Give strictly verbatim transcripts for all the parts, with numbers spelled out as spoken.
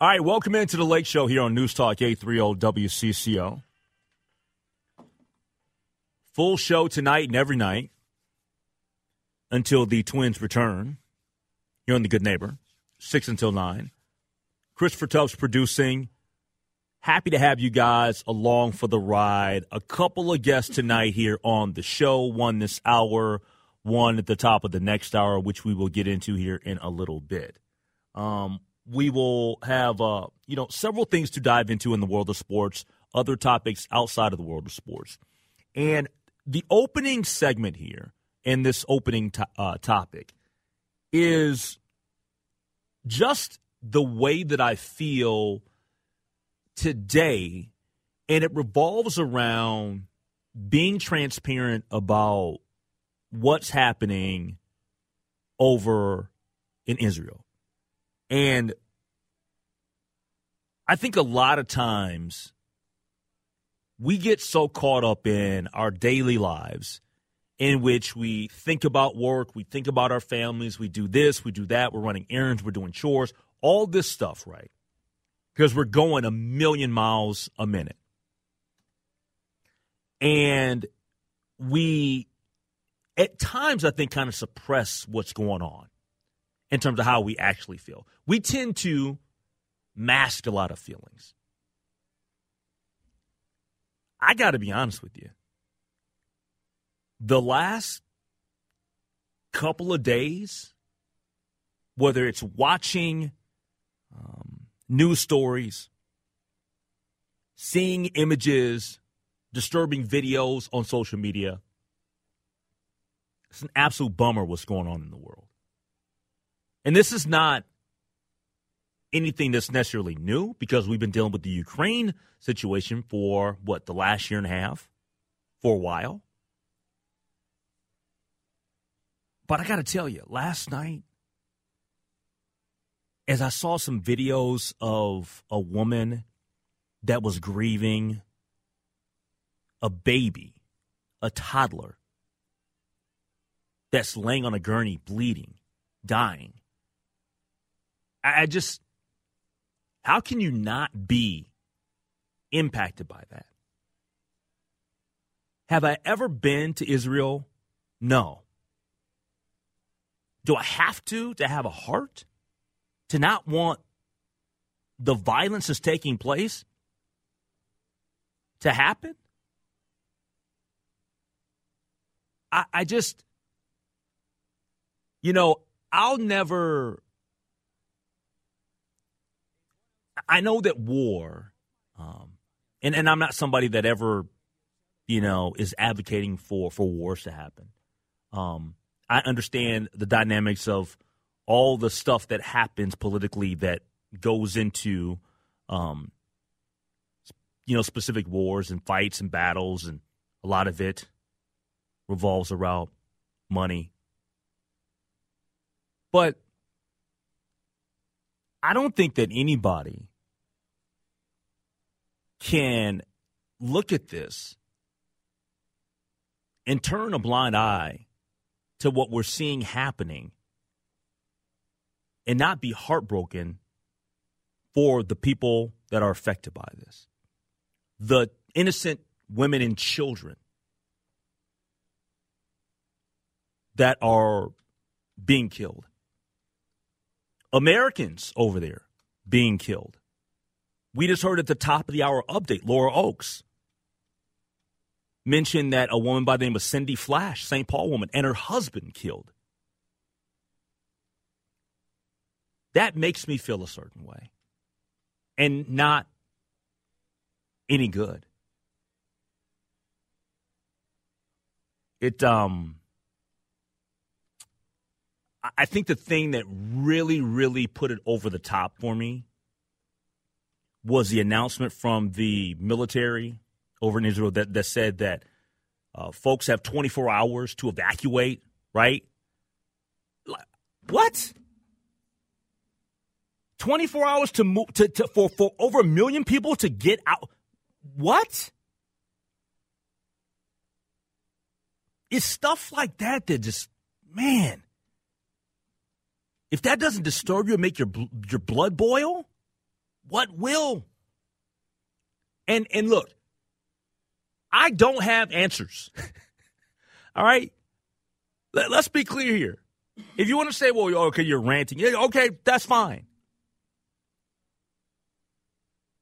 All right, welcome into the Lake Show here on News Talk eight thirty W C C O. Full show tonight and every night until the Twins return. You're on The Good Neighbor, six until nine. Christopher Tubbs producing. Happy to have you guys along for the ride. A couple of guests tonight here on the show, one this hour, one at the top of the next hour, which we will get into here in a little bit. Um We will have, uh, you know, several things to dive into in the world of sports, other topics outside of the world of sports. And the opening segment here in this opening to- uh, topic is just the way that I feel today. And it revolves around being transparent about what's happening over in Israel. And I think a lot of times we get so caught up in our daily lives in which we think about work, we think about our families, we do this, we do that, we're running errands, we're doing chores, all this stuff, right? Because we're going a million miles a minute. And we, at times, I think, kind of suppress what's going on in terms of how we actually feel. We tend to mask a lot of feelings. I got to be honest with you. The last couple of days, whether it's watching um, news stories, seeing images, disturbing videos on social media, it's an absolute bummer what's going on in the world. And this is not anything that's necessarily new because we've been dealing with the Ukraine situation for, what, the last year and a half, for a while. But I got to tell you, last night, as I saw some videos of a woman that was grieving a baby, a toddler, that's laying on a gurney, bleeding, dying. I just, how can you not be impacted by that? Have I ever been to Israel? No. Do I have to, to have a heart? To not want the violence that's taking place to happen? I, I just, you know, I'll never... I know that war, um, and, and I'm not somebody that ever, you know, is advocating for, for wars to happen. Um, I understand the dynamics of all the stuff that happens politically that goes into, um, you know, specific wars and fights and battles, and a lot of it revolves around money. But I don't think that anybody can look at this and turn a blind eye to what we're seeing happening and not be heartbroken for the people that are affected by this. The innocent women and children that are being killed. Americans over there being killed. We just heard at the top of the hour update, Laura Oakes mentioned that a woman by the name of Cindy Flash, Saint Paul woman, and her husband killed. That makes me feel a certain way. And not any good. It, um, I think the thing that really, really put it over the top for me was the announcement from the military over in Israel that, that said that uh, folks have twenty-four hours to evacuate, right? What? twenty-four hours to move to, to for, for over a million people to get out? What? It's stuff like that that just, man, if that doesn't disturb you and make your your blood boil, what will? And and look, I don't have answers. All right? Let, let's be clear here. If you want to say, well, okay, you're ranting. Yeah, okay, that's fine.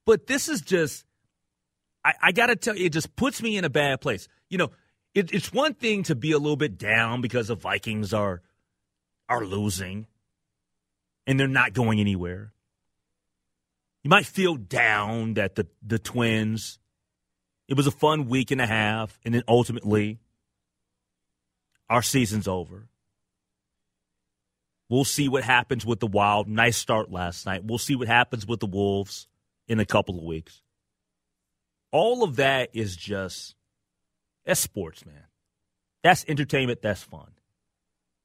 But this is just, I, I got to tell you, it just puts me in a bad place. You know, it, it's one thing to be a little bit down because the Vikings are are losing and they're not going anywhere. You might feel down that the, the Twins, it was a fun week and a half, and then ultimately our season's over. We'll see what happens with the Wild. Nice start last night. We'll see what happens with the Wolves in a couple of weeks. All of that is just, that's sports, man. That's entertainment. That's fun.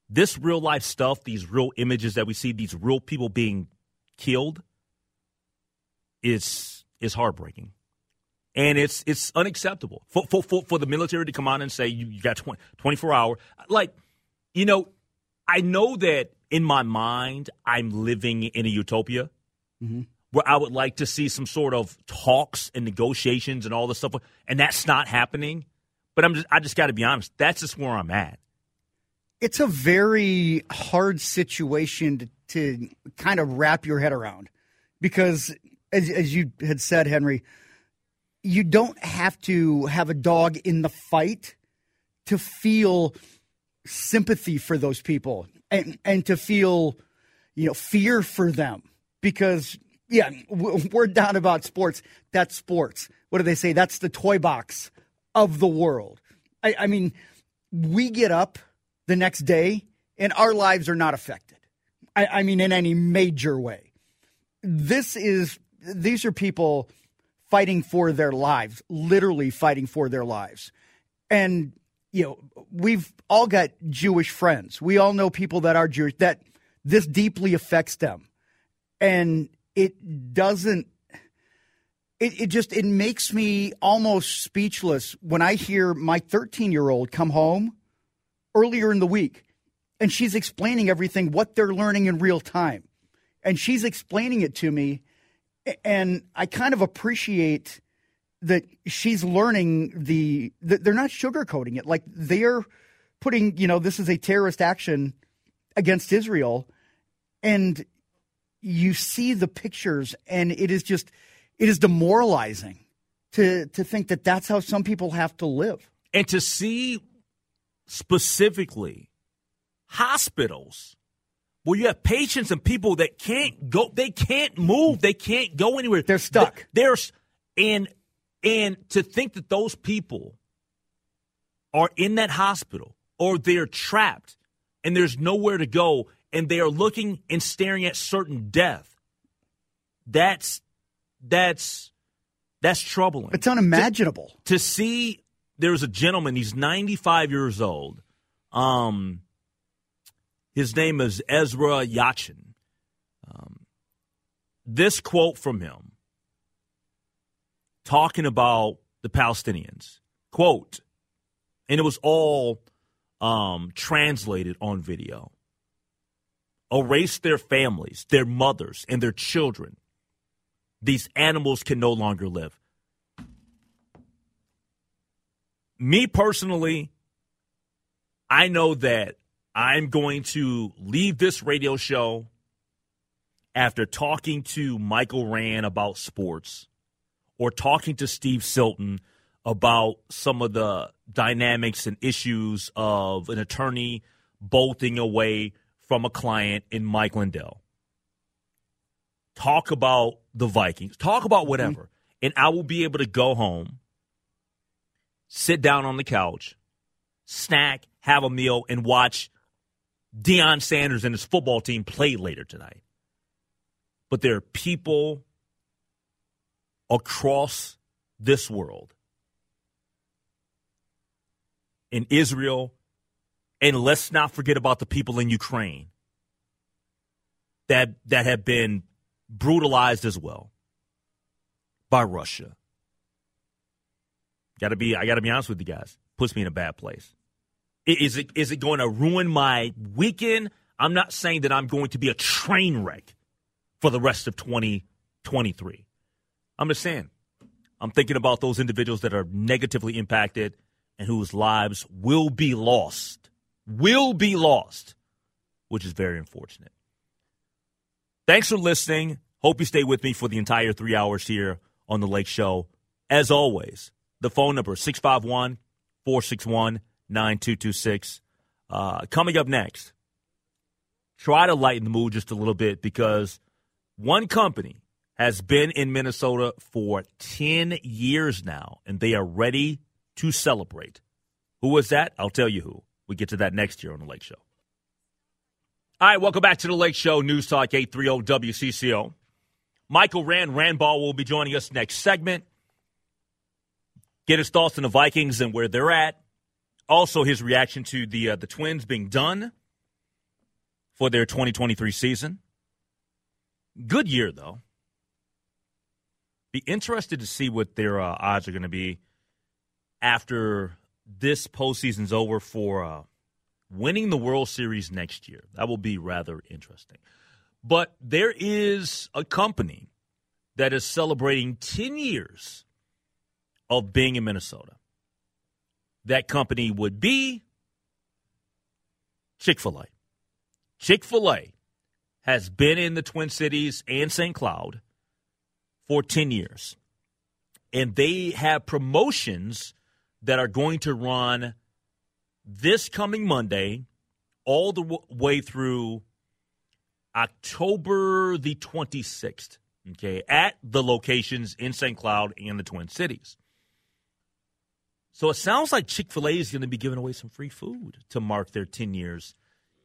This real life stuff, these real images that we see, these real people being killed, It's it's heartbreaking, and it's it's unacceptable for for for, for the military to come out and say you, you got twenty, twenty-four hour. Like, you know, I know that in my mind I'm living in a utopia, mm-hmm. where I would like to see some sort of talks and negotiations and all this stuff, and that's not happening. But I'm just I just got to be honest. That's just where I'm at. It's a very hard situation to, to kind of wrap your head around, because, As, as you had said, Henry, you don't have to have a dog in the fight to feel sympathy for those people and, and to feel, you know, fear for them. Because, yeah, we're down about sports. That's sports. What do they say? That's the toy box of the world. I, I mean, we get up the next day and our lives are not affected. I, I mean, in any major way. This is... These are people fighting for their lives, literally fighting for their lives. And, you know, we've all got Jewish friends. We all know people that are Jewish, that this deeply affects them. And it doesn't, it, it just, it makes me almost speechless when I hear my thirteen-year-old come home earlier in the week, and she's explaining everything, what they're learning in real time. And she's explaining it to me. And I kind of appreciate that she's learning the, that they're not sugarcoating it. Like, they're putting, you know, this is a terrorist action against Israel. And you see the pictures, and it is just, it is demoralizing to, to think that that's how some people have to live. And to see specifically hospitals Well, you have patients and people that can't go, they can't move, they can't go anywhere. They're stuck. They're, and, and to think that those people are in that hospital or they're trapped and there's nowhere to go and they are looking and staring at certain death, that's, that's, that's troubling. It's unimaginable. To, to see, there was a gentleman, he's ninety-five years old, um... his name is Ezra Yachin. Um, this quote from him, talking about the Palestinians, quote, and it was all um, translated on video, erase their families, their mothers, and their children. These animals can no longer live. Me personally, I know that I'm going to leave this radio show after talking to Michael Rand about sports or talking to Steve Silton about some of the dynamics and issues of an attorney bolting away from a client in Mike Lindell. Talk about the Vikings. Talk about whatever. Mm-hmm. And I will be able to go home, sit down on the couch, snack, have a meal, and watch Deion Sanders and his football team play later tonight. But there are people across this world, in Israel, and let's not forget about the people in Ukraine that that have been brutalized as well by Russia. Gotta be, I got to be honest with you guys. Puts me in a bad place. Is it is it going to ruin my weekend? I'm not saying that I'm going to be a train wreck for the rest of twenty twenty-three. I'm just saying, I'm thinking about those individuals that are negatively impacted and whose lives will be lost, will be lost, which is very unfortunate. Thanks for listening. Hope you stay with me for the entire three hours here on The Lake Show. As always, the phone number, six five one, four six one, nine two two six. Uh, coming up next, try to lighten the mood just a little bit because one company has been in Minnesota for ten years now, and they are ready to celebrate. Who was that? I'll tell you who. We get to that next year on The Lake Show. All right, welcome back to The Lake Show, News Talk eight thirty W C C O. Michael Rand, Randball, will be joining us next segment. Get his thoughts on the Vikings and where they're at. Also, his reaction to the uh, the Twins being done for their twenty twenty-three season. Good year, though. Be interested to see what their uh, odds are going to be after this postseason's over for uh, winning the World Series next year. That will be rather interesting. But there is a company that is celebrating ten years of being in Minnesota. That company would be Chick-fil-A. Chick-fil-A has been in the Twin Cities and Saint Cloud for ten years. And they have promotions that are going to run this coming Monday all the w- way through October the twenty-sixth, okay, at the locations in Saint Cloud and the Twin Cities. So it sounds like Chick-fil-A is going to be giving away some free food to mark their ten years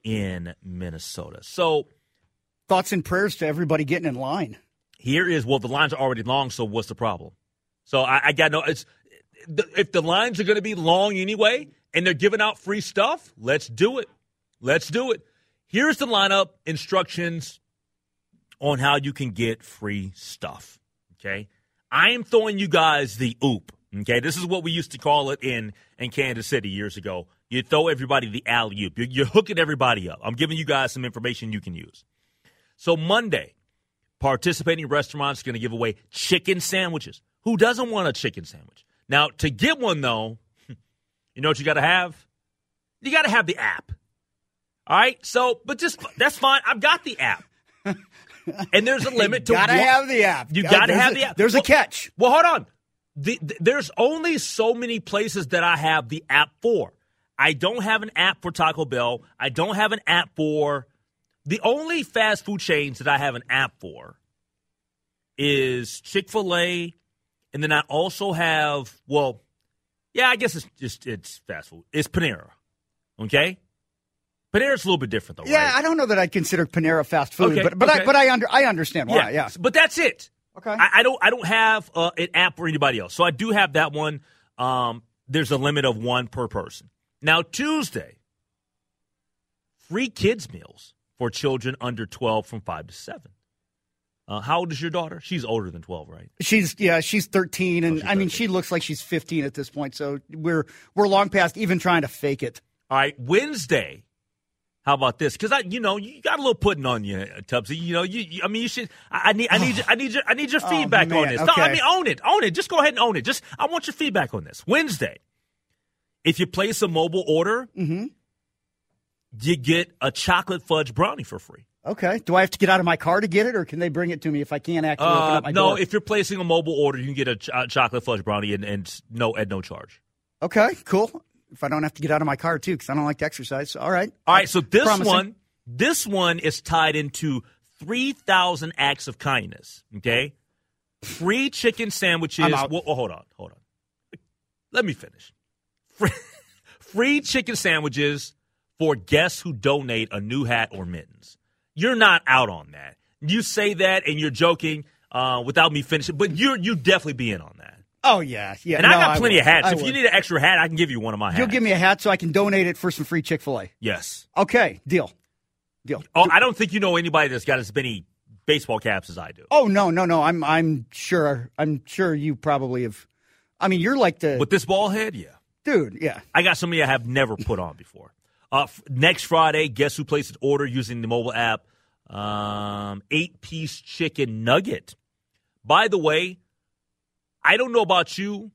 in Minnesota. So thoughts and prayers to everybody getting in line. Here is, well, the lines are already long, so what's the problem? So I, I got no, it's, if the lines are going to be long anyway and they're giving out free stuff, let's do it. Let's do it. Here's the lineup instructions on how you can get free stuff, okay? I am throwing you guys the oop. Okay, this is what we used to call it in, in Kansas City years ago. You throw everybody the alley-oop. You're, you're hooking everybody up. I'm giving you guys some information you can use. So Monday, participating restaurants are going to give away chicken sandwiches. Who doesn't want a chicken sandwich? Now, to get one, though, you know what you got to have? You got to have the app. All right? So, but just, that's fine. I've got the app. And there's a limit to one. You got to have the app. You got to have the app. There's a catch. Well, hold on. The, the, there's only so many places that I have the app for. I don't have an app for Taco Bell. I don't have an app for – the only fast food chains that I have an app for is Chick-fil-A, and then I also have – well, yeah, I guess it's just it's fast food. It's Panera, okay? Panera's a little bit different, though, yeah, right? I don't know that I'd consider Panera fast food, okay, but but, okay. I, but I, under, I understand why, yeah. yeah. But that's it. Okay. I, I don't. I don't have uh, an app for anybody else, so I do have that one. Um, there's a limit of one per person. Now Tuesday, free kids meals for children under twelve from five to seven. Uh, how old is your daughter? She's older than twelve, right? She's yeah, she's thirteen, and oh, she's I mean she looks like she's fifteen at this point. So we're we're long past even trying to fake it. All right, Wednesday. How about this? Because I, you know, you got a little pudding on you, Tubbsy. You know, you, you. I mean, you should. I, I need. I need. Your, I need your. I need your feedback oh, on this. Okay. No, I mean, own it. Own it. Just go ahead and own it. Just. I want your feedback on this. Wednesday, if you place a mobile order, mm-hmm. you get a chocolate fudge brownie for free. Okay. Do I have to get out of my car to get it, or can they bring it to me if I can't actually uh, open up my no, door? No, if you're placing a mobile order, you can get a ch- chocolate fudge brownie and, and no at no charge. Okay, cool. If I don't have to get out of my car, too, because I don't like to exercise. So, all right. All right, so this Promising. one this one is tied into three thousand acts of kindness, okay? Free chicken sandwiches. I'm out. Well, oh, hold on, hold on. Let me finish. Free, free chicken sandwiches for guests who donate a new hat or mittens. You're not out on that. You say that and you're joking uh, without me finishing, but you're you definitely be in on that. Oh, yeah. yeah. And no, I got plenty I of hats. I if would. you need an extra hat, I can give you one of my hats. You'll give me a hat so I can donate it for some free Chick-fil-A? Yes. Okay, deal. Deal. Oh, Do- I don't think you know anybody that's got as many baseball caps as I do. Oh, no, no, no. I'm I'm sure I'm sure you probably have. I mean, you're like the. With this ball head? Yeah. Dude, yeah. I got somebody I have never put on before. Uh, f- next Friday, guess who placed an order using the mobile app? Um, eight-piece chicken nugget. By the way, I don't know about you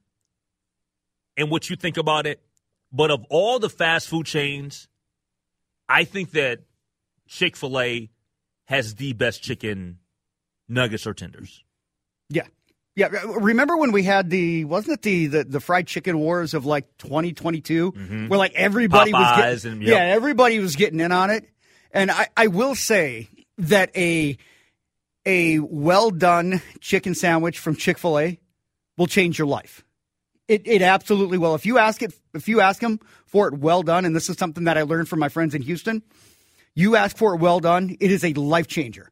and what you think about it, but of all the fast food chains, I think that Chick-fil-A has the best chicken nuggets or tenders. Yeah. Yeah, remember when we had the, wasn't it the, the, the fried chicken wars of like twenty twenty-two, mm-hmm. where like everybody Popeyes was getting, and, yep. yeah, everybody was getting in on it. And I, I will say that a a well done chicken sandwich from Chick-fil-A will change your life. It it absolutely will. If you ask it, if you ask them for it well done, and this is something that I learned from my friends in Houston, you ask for it well done, it is a life changer.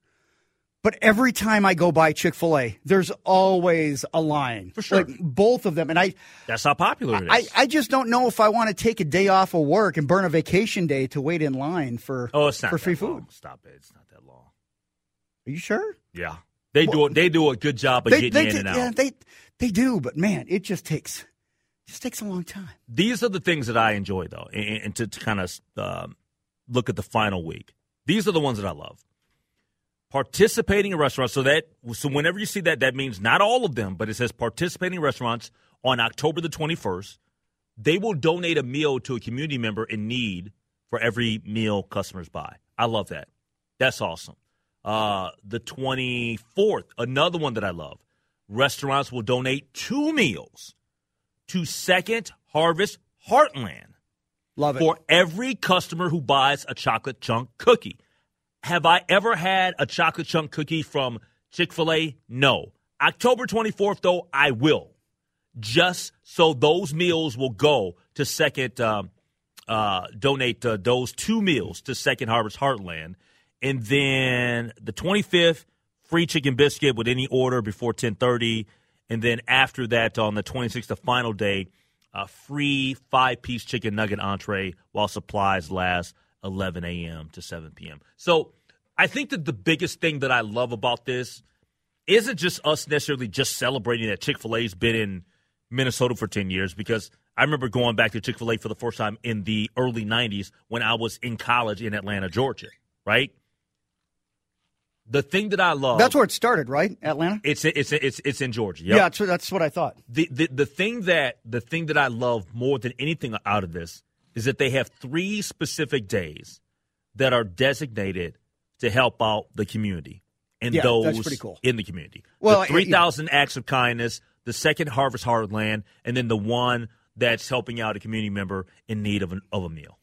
But every time I go by Chick-fil-A, there's always a line. For sure. Like both of them. And I That's how popular it is. I, I just don't know if I want to take a day off of work and burn a vacation day to wait in line for, oh, it's not for free food. Long. Stop it. It's not that long. Are you sure? Yeah. They well, do they do a good job of they, getting they in do, and out. Yeah, they they do, but man, it just takes it just takes a long time. These are the things that I enjoy though, and, and to, to kind of um, look at the final week. These are the ones that I love. Participating in restaurants, so that so whenever you see that, that means not all of them, but it says participating restaurants on October the twenty-first, they will donate a meal to a community member in need for every meal customers buy. I love that. That's awesome. Uh, the twenty-fourth, another one that I love. Restaurants will donate two meals to Second Harvest Heartland. Love it. For every customer who buys a chocolate chunk cookie. Have I ever had a chocolate chunk cookie from Chick-fil-A? No. October twenty-fourth, though, I will. Just so those meals will go to second, um, uh, donate uh, those two meals to Second Harvest Heartland. And then the twenty-fifth, free chicken biscuit with any order before ten thirty. And then after that, on the twenty-sixth, the final day, a free five-piece chicken nugget entree while supplies last. eleven a.m. to seven p.m. So I think that the biggest thing that I love about this isn't just us necessarily just celebrating that Chick-fil-A's been in Minnesota for ten years, because I remember going back to Chick-fil-A for the first time in the early nineties when I was in college in Atlanta, Georgia, right? The thing that I love. That's where it started, right? Atlanta? It's it's it's it's in Georgia. Yep. Yeah, that's what I thought. The, the the thing that the thing that I love more than anything out of this is that they have three specific days that are designated to help out the community and yeah, those cool. in the community. Well, the three thousand yeah. acts of kindness, the Second Harvest Heartland, and then the one that's helping out a community member in need of, an, of a meal.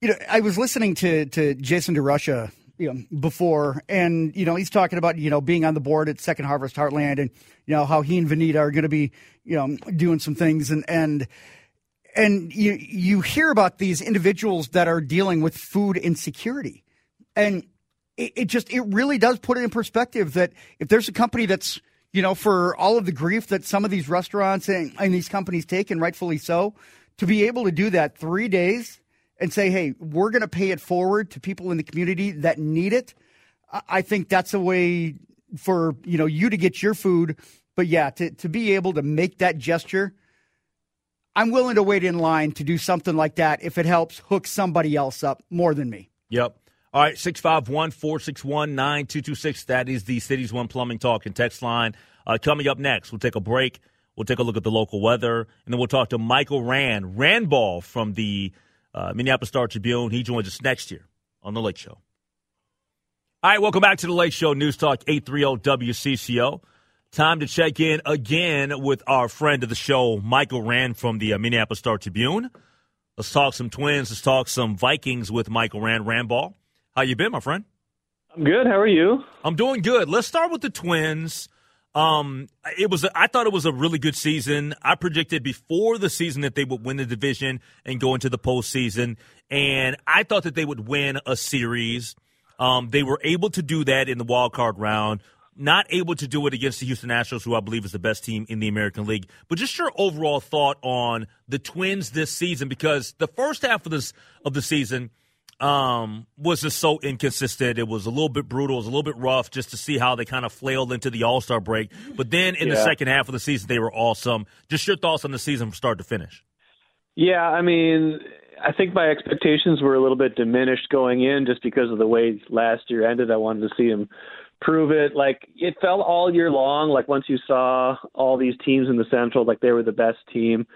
You know, I was listening to, to Jason DeRusha you know, before, and you know, he's talking about you know being on the board at Second Harvest Heartland, and you know how he and Vanita are going to be you know doing some things and and. And you you hear about these individuals that are dealing with food insecurity. And it, it just it really does put it in perspective that if there's a company that's, you know, for all of the grief that some of these restaurants and, and these companies take, and rightfully so, to be able to do that three days and say, hey, we're going to pay it forward to people in the community that need it. I think that's a way for, you know, you to get your food. But, yeah, to, to be able to make that gesture. I'm willing to wait in line to do something like that if it helps hook somebody else up more than me. Yep. All right, six five one, four six one, nine two two six. That is the Cities One Plumbing Talk and text line. Uh, coming up next, we'll take a break. We'll take a look at the local weather, and then we'll talk to Michael Rand, Randball from the uh, Minneapolis Star Tribune. He joins us next year on The Lake Show. All right, welcome back to the Late Show News Talk eight thirty W C C O. Time to check in again with our friend of the show, Michael Rand from the uh, Minneapolis Star Tribune. Let's talk some Twins. Let's talk some Vikings with Michael Rand. Randball, how you been, my friend? I'm good. How are you? I'm doing good. Let's start with the Twins. Um, it was. I thought it was a really good season. I predicted before the season that they would win the division and go into the postseason, and I thought that they would win a series. Um, they were able to do that in the wild card round. Not able to do it against the Houston Astros, who I believe is the best team in the American League. But just your overall thought on the Twins this season, because the first half of this of the season um, was just so inconsistent. It was a little bit brutal. It was a little bit rough just to see how they kind of flailed into the All-Star break. But then in yeah. the second half of the season, they were awesome. Just your thoughts on the season from start to finish. Yeah, I mean, I think my expectations were a little bit diminished going in just because of the way last year ended. I wanted to see them prove it. Like, it felt all year long, like once you saw all these teams in the Central, like they were the best team.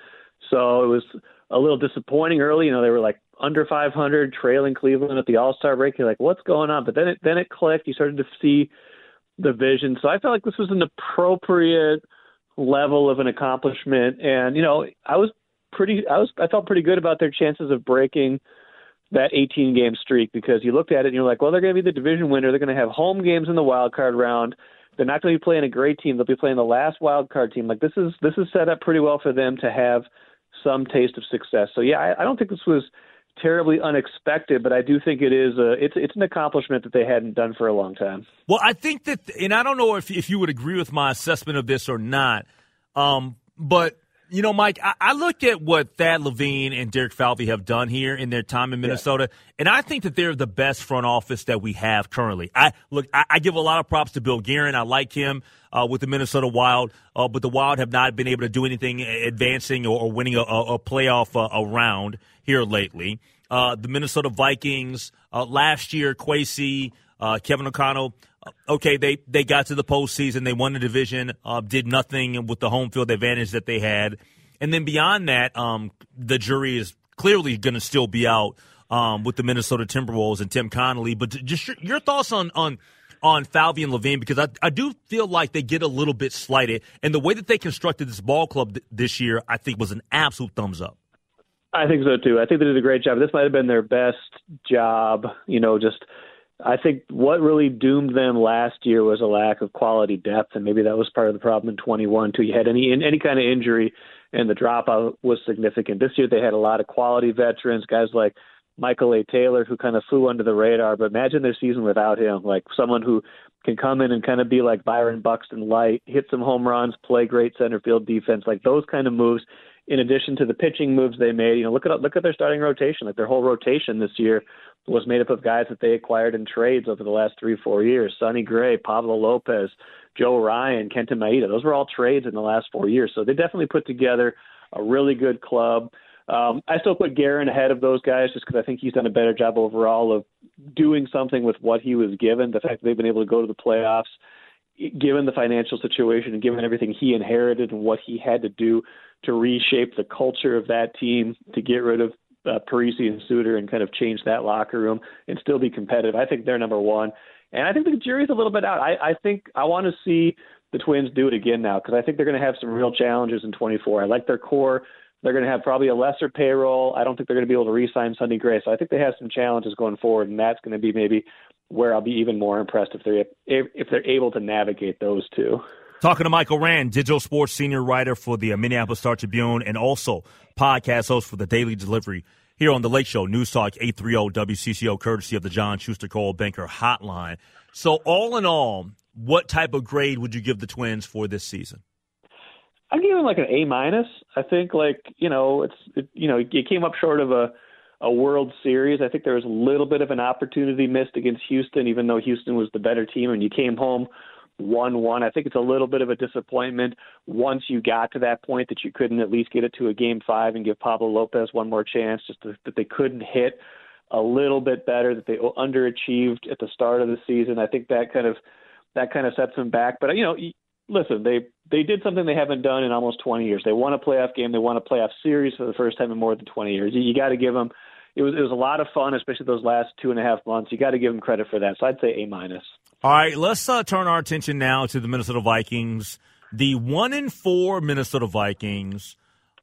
So it was a little disappointing early. You know, they were like under five hundred, trailing Cleveland at the All-Star break. You're like, what's going on? But then it then it clicked. You started to see the vision. So I felt like this was an appropriate level of an accomplishment. And, you know, I was pretty I was I felt pretty good about their chances of breaking that eighteen-game streak, because you looked at it and you're like, well, they're going to be the division winner. They're going to have home games in the wild card round. They're not going to be playing a great team. They'll be playing the last wild card team. Like, this is this is set up pretty well for them to have some taste of success. So yeah, I, I don't think this was terribly unexpected, but I do think it is a it's it's an accomplishment that they hadn't done for a long time. Well, I think that, and I don't know if if you would agree with my assessment of this or not, um, but. You know, Mike, I, I look at what Thad Levine and Derek Falvey have done here in their time in Minnesota, yeah. and I think that they're the best front office that we have currently. I look, I, I give a lot of props to Bill Guerin. I like him uh, with the Minnesota Wild, uh, but the Wild have not been able to do anything advancing or, or winning a, a playoff uh, a round here lately. Uh, the Minnesota Vikings uh, last year, Kwesi, uh, Kevin O'Connell. Okay, they, they got to the postseason. They won the division, uh, did nothing with the home field advantage that they had. And then beyond that, um, the jury is clearly going to still be out um, with the Minnesota Timberwolves and Tim Connolly. But just your, your thoughts on, on, on Falvey and Levine, because I, I do feel like they get a little bit slighted. And the way that they constructed this ball club th- this year, I think, was an absolute thumbs up. I think so, too. I think they did a great job. This might have been their best job, you know, just – I think what really doomed them last year was a lack of quality depth, and maybe that was part of the problem in twenty-one, too. You had any any kind of injury, and the dropout was significant. This year they had a lot of quality veterans, guys like Michael A. Taylor, who kind of flew under the radar. But imagine their season without him, like someone who can come in and kind of be like Byron Buxton light, hit some home runs, play great center field defense, like those kind of moves. In addition to the pitching moves they made, you know, look at look at their starting rotation. Like, their whole rotation this year was made up of guys that they acquired in trades over the last three, four years. Sonny Gray, Pablo Lopez, Joe Ryan, Kenton Maeda. Those were all trades in the last four years. So they definitely put together a really good club. Um, I still put Guerin ahead of those guys just because I think he's done a better job overall of doing something with what he was given. The fact that they've been able to go to the playoffs, given the financial situation and given everything he inherited and what he had to do to reshape the culture of that team, to get rid of Uh, Parisi and Suter and kind of change that locker room and still be competitive. I think they're number one. And I think the jury's a little bit out. I, I think I want to see the Twins do it again now, because I think they're going to have some real challenges in twenty-four. I like their core. They're going to have probably a lesser payroll. I don't think they're going to be able to re-sign Sonny Gray. So I think they have some challenges going forward, and that's going to be maybe where I'll be even more impressed if they're, if they're able to navigate those two. Talking to Michael Rand, digital sports senior writer for the Minneapolis Star Tribune and also podcast host for the Daily Delivery here on The Late Show, News Talk eight thirty W C C O, courtesy of the John Schuster Cole Banker Hotline. So all in all, what type of grade would you give the Twins for this season? I'd give them like an A minus. I think, like, you know, it's it, you know, it came up short of a, a World Series. I think there was a little bit of an opportunity missed against Houston, even though Houston was the better team, and you came home one one. I think it's a little bit of a disappointment once you got to that point that you couldn't at least get it to a game five and give Pablo Lopez one more chance, just to, that they couldn't hit a little bit better, that they underachieved at the start of the season. I think that kind of that kind of sets them back. But, you know, listen, they, they did something they haven't done in almost twenty years. They won a playoff game. They won a playoff series for the first time in more than twenty years. You, you got to give them it was it was a lot of fun, especially those last two and a half months. You got to give them credit for that. So I'd say A minus. All right, let's uh, turn our attention now to the Minnesota Vikings. The one and four Minnesota Vikings,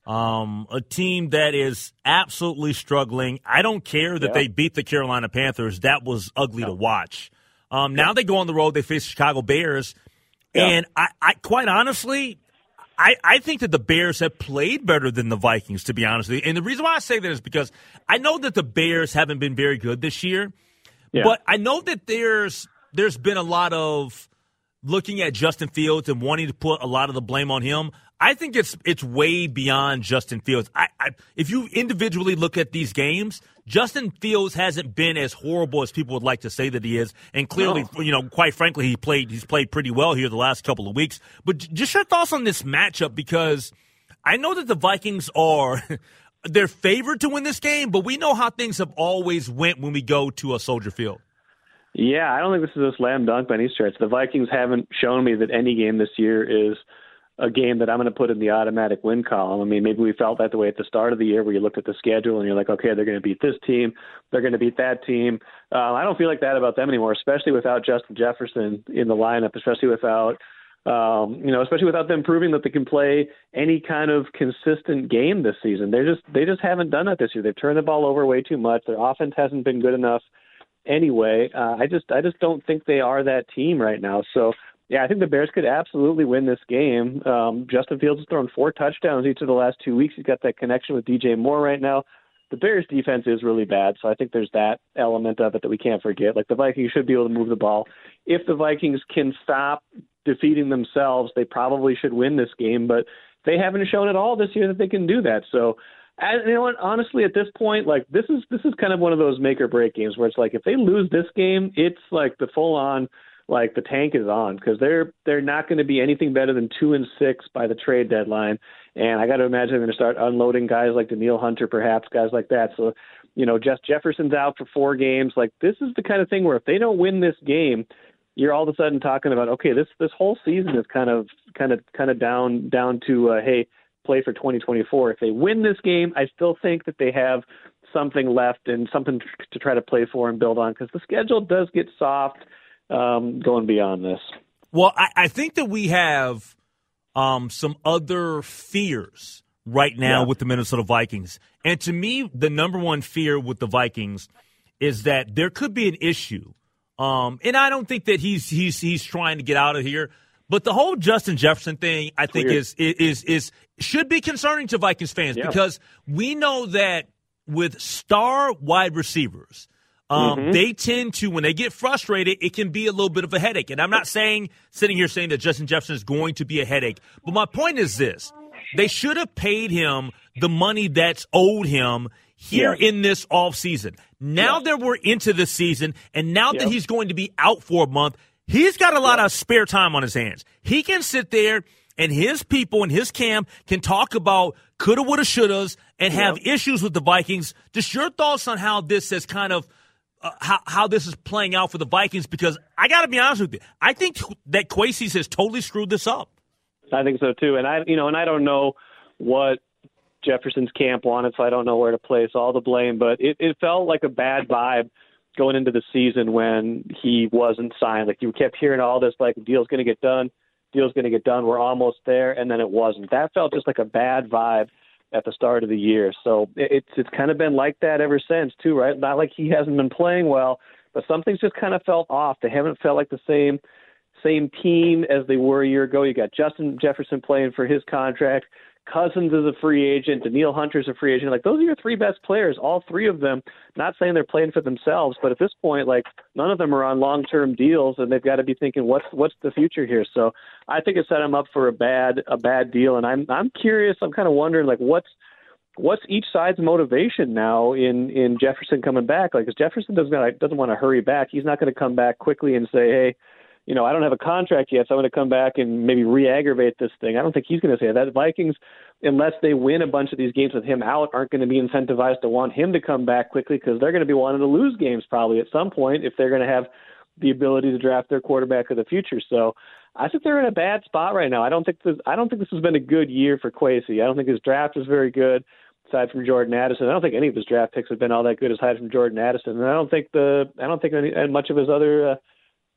um, a team that is absolutely struggling. I don't care that yeah. they beat the Carolina Panthers. That was ugly yeah. to watch. Um, yeah. Now they go on the road. They face Chicago Bears. Yeah. And I, I, quite honestly, I, I think that the Bears have played better than the Vikings, to be honest with you. And the reason why I say that is because I know that the Bears haven't been very good this year. Yeah. But I know that there's there's been a lot of looking at Justin Fields and wanting to put a lot of the blame on him. I think it's it's way beyond Justin Fields. I, I if you individually look at these games, Justin Fields hasn't been as horrible as people would like to say that he is, and clearly, no. you know, quite frankly, he played he's played pretty well here the last couple of weeks. But just your thoughts on this matchup, because I know that the Vikings are they're favored to win this game, but we know how things have always went when we go to a Soldier Field. Yeah, I don't think this is a slam dunk by any stretch. The Vikings haven't shown me that any game this year is a game that I'm going to put in the automatic win column. I mean, maybe we felt that the way at the start of the year where you looked at the schedule and you're like, okay, they're going to beat this team. They're going to beat that team. Uh, I don't feel like that about them anymore, especially without Justin Jefferson in the lineup, especially without, um, you know, especially without them proving that they can play any kind of consistent game this season. They just, they just haven't done that this year. They've turned the ball over way too much. Their offense hasn't been good enough anyway. Uh, I just, I just don't think they are that team right now. So, yeah, I think the Bears could absolutely win this game. Um, Justin Fields has thrown four touchdowns each of the last two weeks. He's got that connection with D J Moore right now. The Bears' defense is really bad, so I think there's that element of it that we can't forget. Like, the Vikings should be able to move the ball. If the Vikings can stop defeating themselves, they probably should win this game, but they haven't shown at all this year that they can do that. So, I, you know what, honestly, at this point, like, this is this is kind of one of those make-or-break games where it's like, if they lose this game, it's like the full-on – like the tank is on, because they're they're not going to be anything better than two and six by the trade deadline, and I got to imagine they're going to start unloading guys like Daniil Hunter, perhaps guys like that. So, you know, Jeff Jefferson's out for four games. Like, this is the kind of thing where if they don't win this game, you're all of a sudden talking about, okay, this this whole season is kind of kind of kind of down down to uh, hey, play for twenty twenty-four. If they win this game, I still think that they have something left and something to try to play for and build on, because the schedule does get soft. Um, going beyond this. Well, I, I think that we have um, some other fears right now yeah. with the Minnesota Vikings. And to me, the number one fear with the Vikings is that there could be an issue. Um, and I don't think that he's he's he's trying to get out of here. But the whole Justin Jefferson thing, I think, is, is is is should be concerning to Vikings fans yeah. because we know that with star wide receivers, Um, mm-hmm. they tend to, when they get frustrated, it can be a little bit of a headache. And I'm not saying, sitting here saying that Justin Jefferson is going to be a headache. But my point is this. They should have paid him the money that's owed him here yeah. in this offseason. Now yeah. that we're into the season, and now yeah. that he's going to be out for a month, he's got a lot yeah. of spare time on his hands. He can sit there, and his people and his camp can talk about coulda, woulda, shouldas, and yeah. have issues with the Vikings. Just your thoughts on how this has kind of Uh, how, how this is playing out for the Vikings, because I got to be honest with you, I think that Kwesi's has totally screwed this up. I think so too, and I, you know, and I don't know what Jefferson's camp wanted, so I don't know where to place all the blame. But it, it felt like a bad vibe going into the season when he wasn't signed. Like, you kept hearing all this, like, deal's going to get done, deal's going to get done, we're almost there, and then it wasn't. That felt just like a bad vibe at the start of the year. So it's it's kind of been like that ever since too, right? Not like he hasn't been playing well, but something's just kind of felt off. They haven't felt like the same same team as they were a year ago. You got Justin Jefferson playing for his contract. Cousins is a free agent. Daniil Hunter's a free agent. Like, those are your three best players, all three of them. Not saying they're playing for themselves, but at this point, like, none of them are on long-term deals, and they've got to be thinking, what's what's the future here? So I think it set them up for a bad a bad deal, and I'm I'm curious. I'm kind of wondering, like, what's what's each side's motivation now in in Jefferson coming back? Like, because Jefferson doesn't gotta, doesn't want to hurry back. He's not going to come back quickly and say, hey, you know, I don't have a contract yet, so I'm going to come back and maybe re-aggravate this thing. I don't think he's going to say that. The Vikings, unless they win a bunch of these games with him out, aren't going to be incentivized to want him to come back quickly, because they're going to be wanting to lose games probably at some point if they're going to have the ability to draft their quarterback of the future. So I think they're in a bad spot right now. I don't think this, I don't think this has been a good year for Kwesi. I don't think his draft is very good. aside from Jordan Addison. I don't think any of his draft picks have been all that good aside from Jordan Addison. And I don't think the I don't think any, much of his other uh,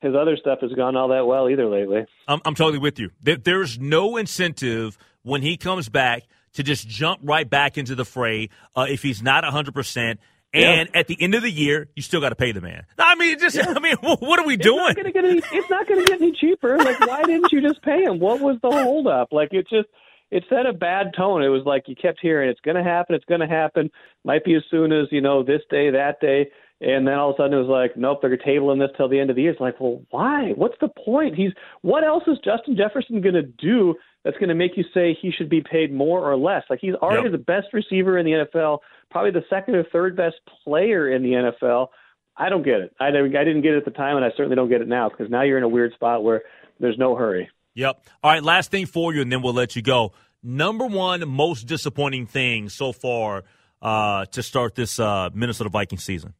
his other stuff has gone all that well either lately. I'm, I'm totally with you. There, there's no incentive when he comes back to just jump right back into the fray uh, if he's not one hundred percent. And yeah. at the end of the year, you still got to pay the man. I mean, just yeah. I mean, what are we doing? It's not going to get any cheaper. Like, why didn't you just pay him? What was the holdup? Like, it just it set a bad tone. It was like you kept hearing, it's going to happen, it's going to happen. Might be as soon as, you know, this day, that day. And then all of a sudden it was like, nope, they're tabling this till the end of the year. It's like, well, why? What's the point? He's what else is Justin Jefferson going to do that's going to make you say he should be paid more or less? Like, he's already yep. the best receiver in the N F L, probably the second or third best player in the N F L. I don't get it. I didn't, I didn't get it at the time, and I certainly don't get it now, because now you're in a weird spot where there's no hurry. Yep. All right, last thing for you, and then we'll let you go. Number one most disappointing thing so far uh, to start this uh, Minnesota Vikings season.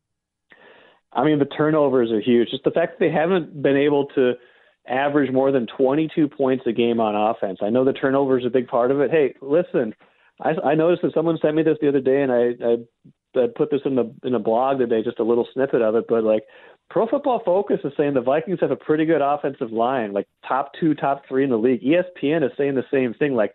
I mean, the turnovers are huge. Just the fact that they haven't been able to average more than twenty-two points a game on offense. I know the turnovers are a big part of it. Hey, listen, I, I noticed that someone sent me this the other day, and I, I, I put this in the in a blog today, just a little snippet of it. But, like, Pro Football Focus is saying the Vikings have a pretty good offensive line, like top two, top three in the league. E S P N is saying the same thing, like,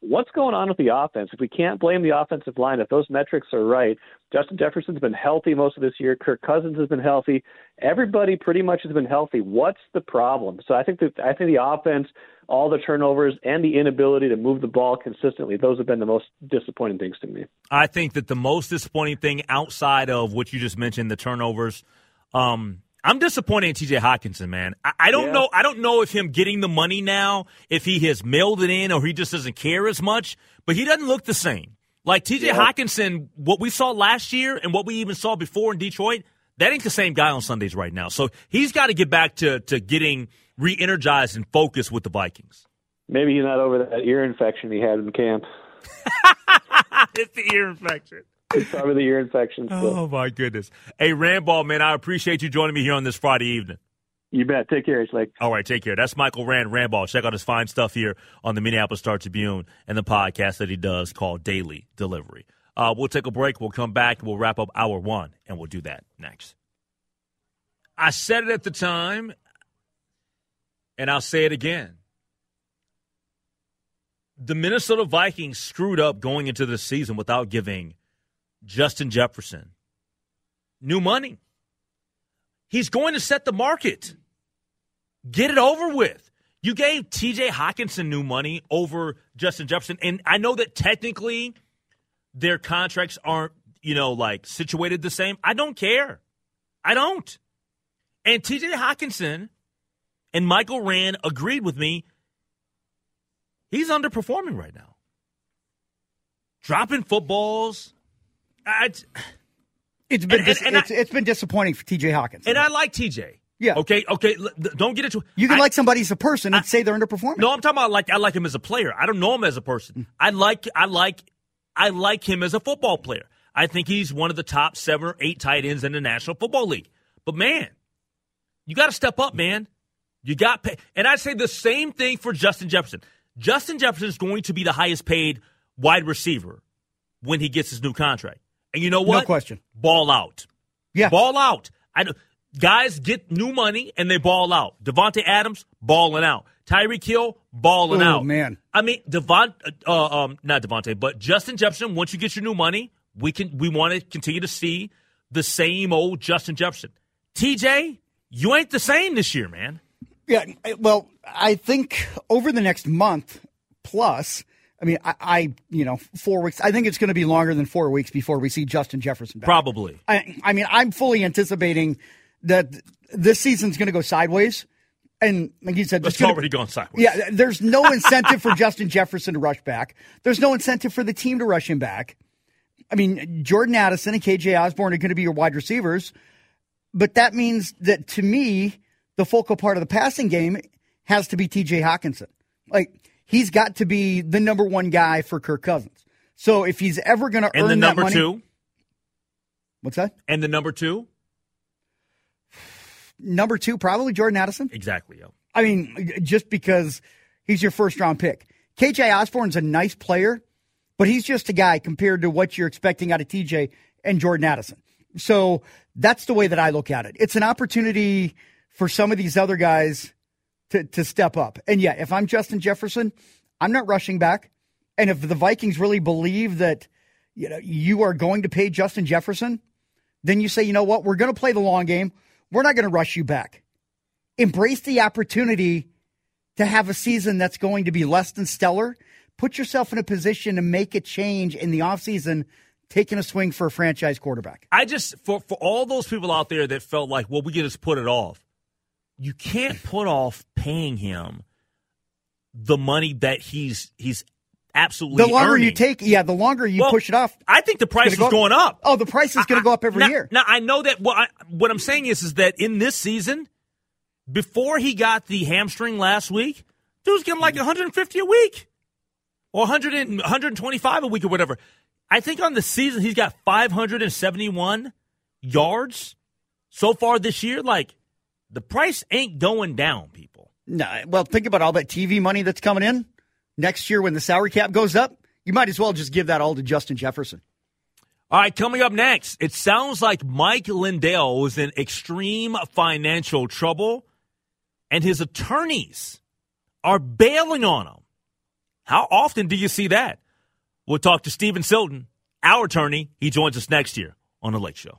what's going on with the offense? If we can't blame the offensive line, if those metrics are right, Justin Jefferson's been healthy most of this year. Kirk Cousins has been healthy. Everybody pretty much has been healthy. What's the problem? So I think that I think the offense, all the turnovers, and the inability to move the ball consistently, those have been the most disappointing things to me. I think that the most disappointing thing outside of what you just mentioned, the turnovers, um, I'm disappointed in T J. Hockenson, man. I, I don't yeah. know. I don't know if him getting the money now, if he has mailed it in, or he just doesn't care as much. But he doesn't look the same. Like T J. Yeah. Hockenson, what we saw last year and what we even saw before in Detroit, that ain't the same guy on Sundays right now. So he's got to get back to to getting re-energized and focused with the Vikings. Maybe he's not over that ear infection he had in camp. It's the ear infection. It's probably the ear infection. So. Oh, my goodness. Hey, Randball, man, I appreciate you joining me here on this Friday evening. You bet. Take care, Slake. All right, take care. That's Michael Rand, Randball. Check out his fine stuff here on the Minneapolis Star Tribune and the podcast that he does called Daily Delivery. Uh, we'll take a break. We'll come back. We'll wrap up hour one, and we'll do that next. I said it at the time, and I'll say it again. The Minnesota Vikings screwed up going into this season without giving Justin Jefferson new money. He's going to set the market. Get it over with. You gave T J. Hockenson new money over Justin Jefferson, and I know that technically their contracts aren't, you know, like situated the same. I don't care. I don't. And T J. Hockenson and Michael Rand agreed with me. He's underperforming right now. Dropping footballs. I, it's been and, dis- and, and it's, I, it's been disappointing for T J. Hockenson. And I like T J. Yeah. Okay. Okay. Don't get it. Too, you can I, like somebody as a person and I, say they're underperforming. No, I'm talking about like I like him as a player. I don't know him as a person. I like I like I like him as a football player. I think he's one of the top seven or eight tight ends in the National Football League. But man, you got to step up, man. You got pay, and I say the same thing for Justin Jefferson. Justin Jefferson is going to be the highest paid wide receiver when he gets his new contract. And you know what? No question. Ball out. Yeah. Ball out. I, guys get new money, and they ball out. Devontae Adams, balling out. Tyreek Hill, balling Ooh, out. Oh, man. I mean, Devont, uh, um, not Devontae, but Justin Jefferson, once you get your new money, we can we want to continue to see the same old Justin Jefferson. T J, you ain't the same this year, man. Yeah, well, I think over the next month plus – I mean, I, I, you know, four weeks. I think it's going to be longer than four weeks before we see Justin Jefferson back. Probably. I, I mean, I'm fully anticipating that this season's going to go sideways. And like you said, it's gonna, already gone sideways. Yeah, there's no incentive for Justin Jefferson to rush back. There's no incentive for the team to rush him back. I mean, Jordan Addison and K J Osborne are going to be your wide receivers. But that means that, to me, the focal part of the passing game has to be T J. Hockenson. Like, he's got to be the number one guy for Kirk Cousins. So if he's ever going to earn that money. And the number money, two? What's that? And the number two? Number two, probably Jordan Addison. Exactly. Yo. I mean, just because he's your first round pick. K J Osborne's a nice player, But he's just a guy compared to what you're expecting out of T J and Jordan Addison. So that's the way that I look at it. It's an opportunity for some of these other guys to, to step up. And yeah, if I'm Justin Jefferson, I'm not rushing back. And if the Vikings really believe that, you know, you are going to pay Justin Jefferson, then you say, you know what, we're going to play the long game. We're not going to rush you back. Embrace the opportunity to have a season that's going to be less than stellar. Put yourself in a position to make a change in the offseason, taking a swing for a franchise quarterback. I just, for, for all those people out there that felt like, well, we can just put it off. You can't put off paying him the money that he's he's absolutely earning. The longer earning. you take, yeah, the longer you well, push it off. I think the price is go going up. up. Oh, the price is going to go up every now, year. Now, I know that well, I, what I'm saying is, is that in this season, before he got the hamstring last week, dude's getting like one hundred fifty a week or one hundred, one twenty-five a week or whatever. I think on the season, he's got five hundred seventy-one yards so far this year. Like, the price ain't going down, people. No, well, think about all that T V money that's coming in. Next year when the salary cap goes up, you might as well just give that all to Justin Jefferson. All right, coming up next, it sounds like Mike Lindell was in extreme financial trouble, and his attorneys are bailing on him. How often do you see that? We'll talk to Stephen Silton, our attorney. He joins us next year on The Lake Show.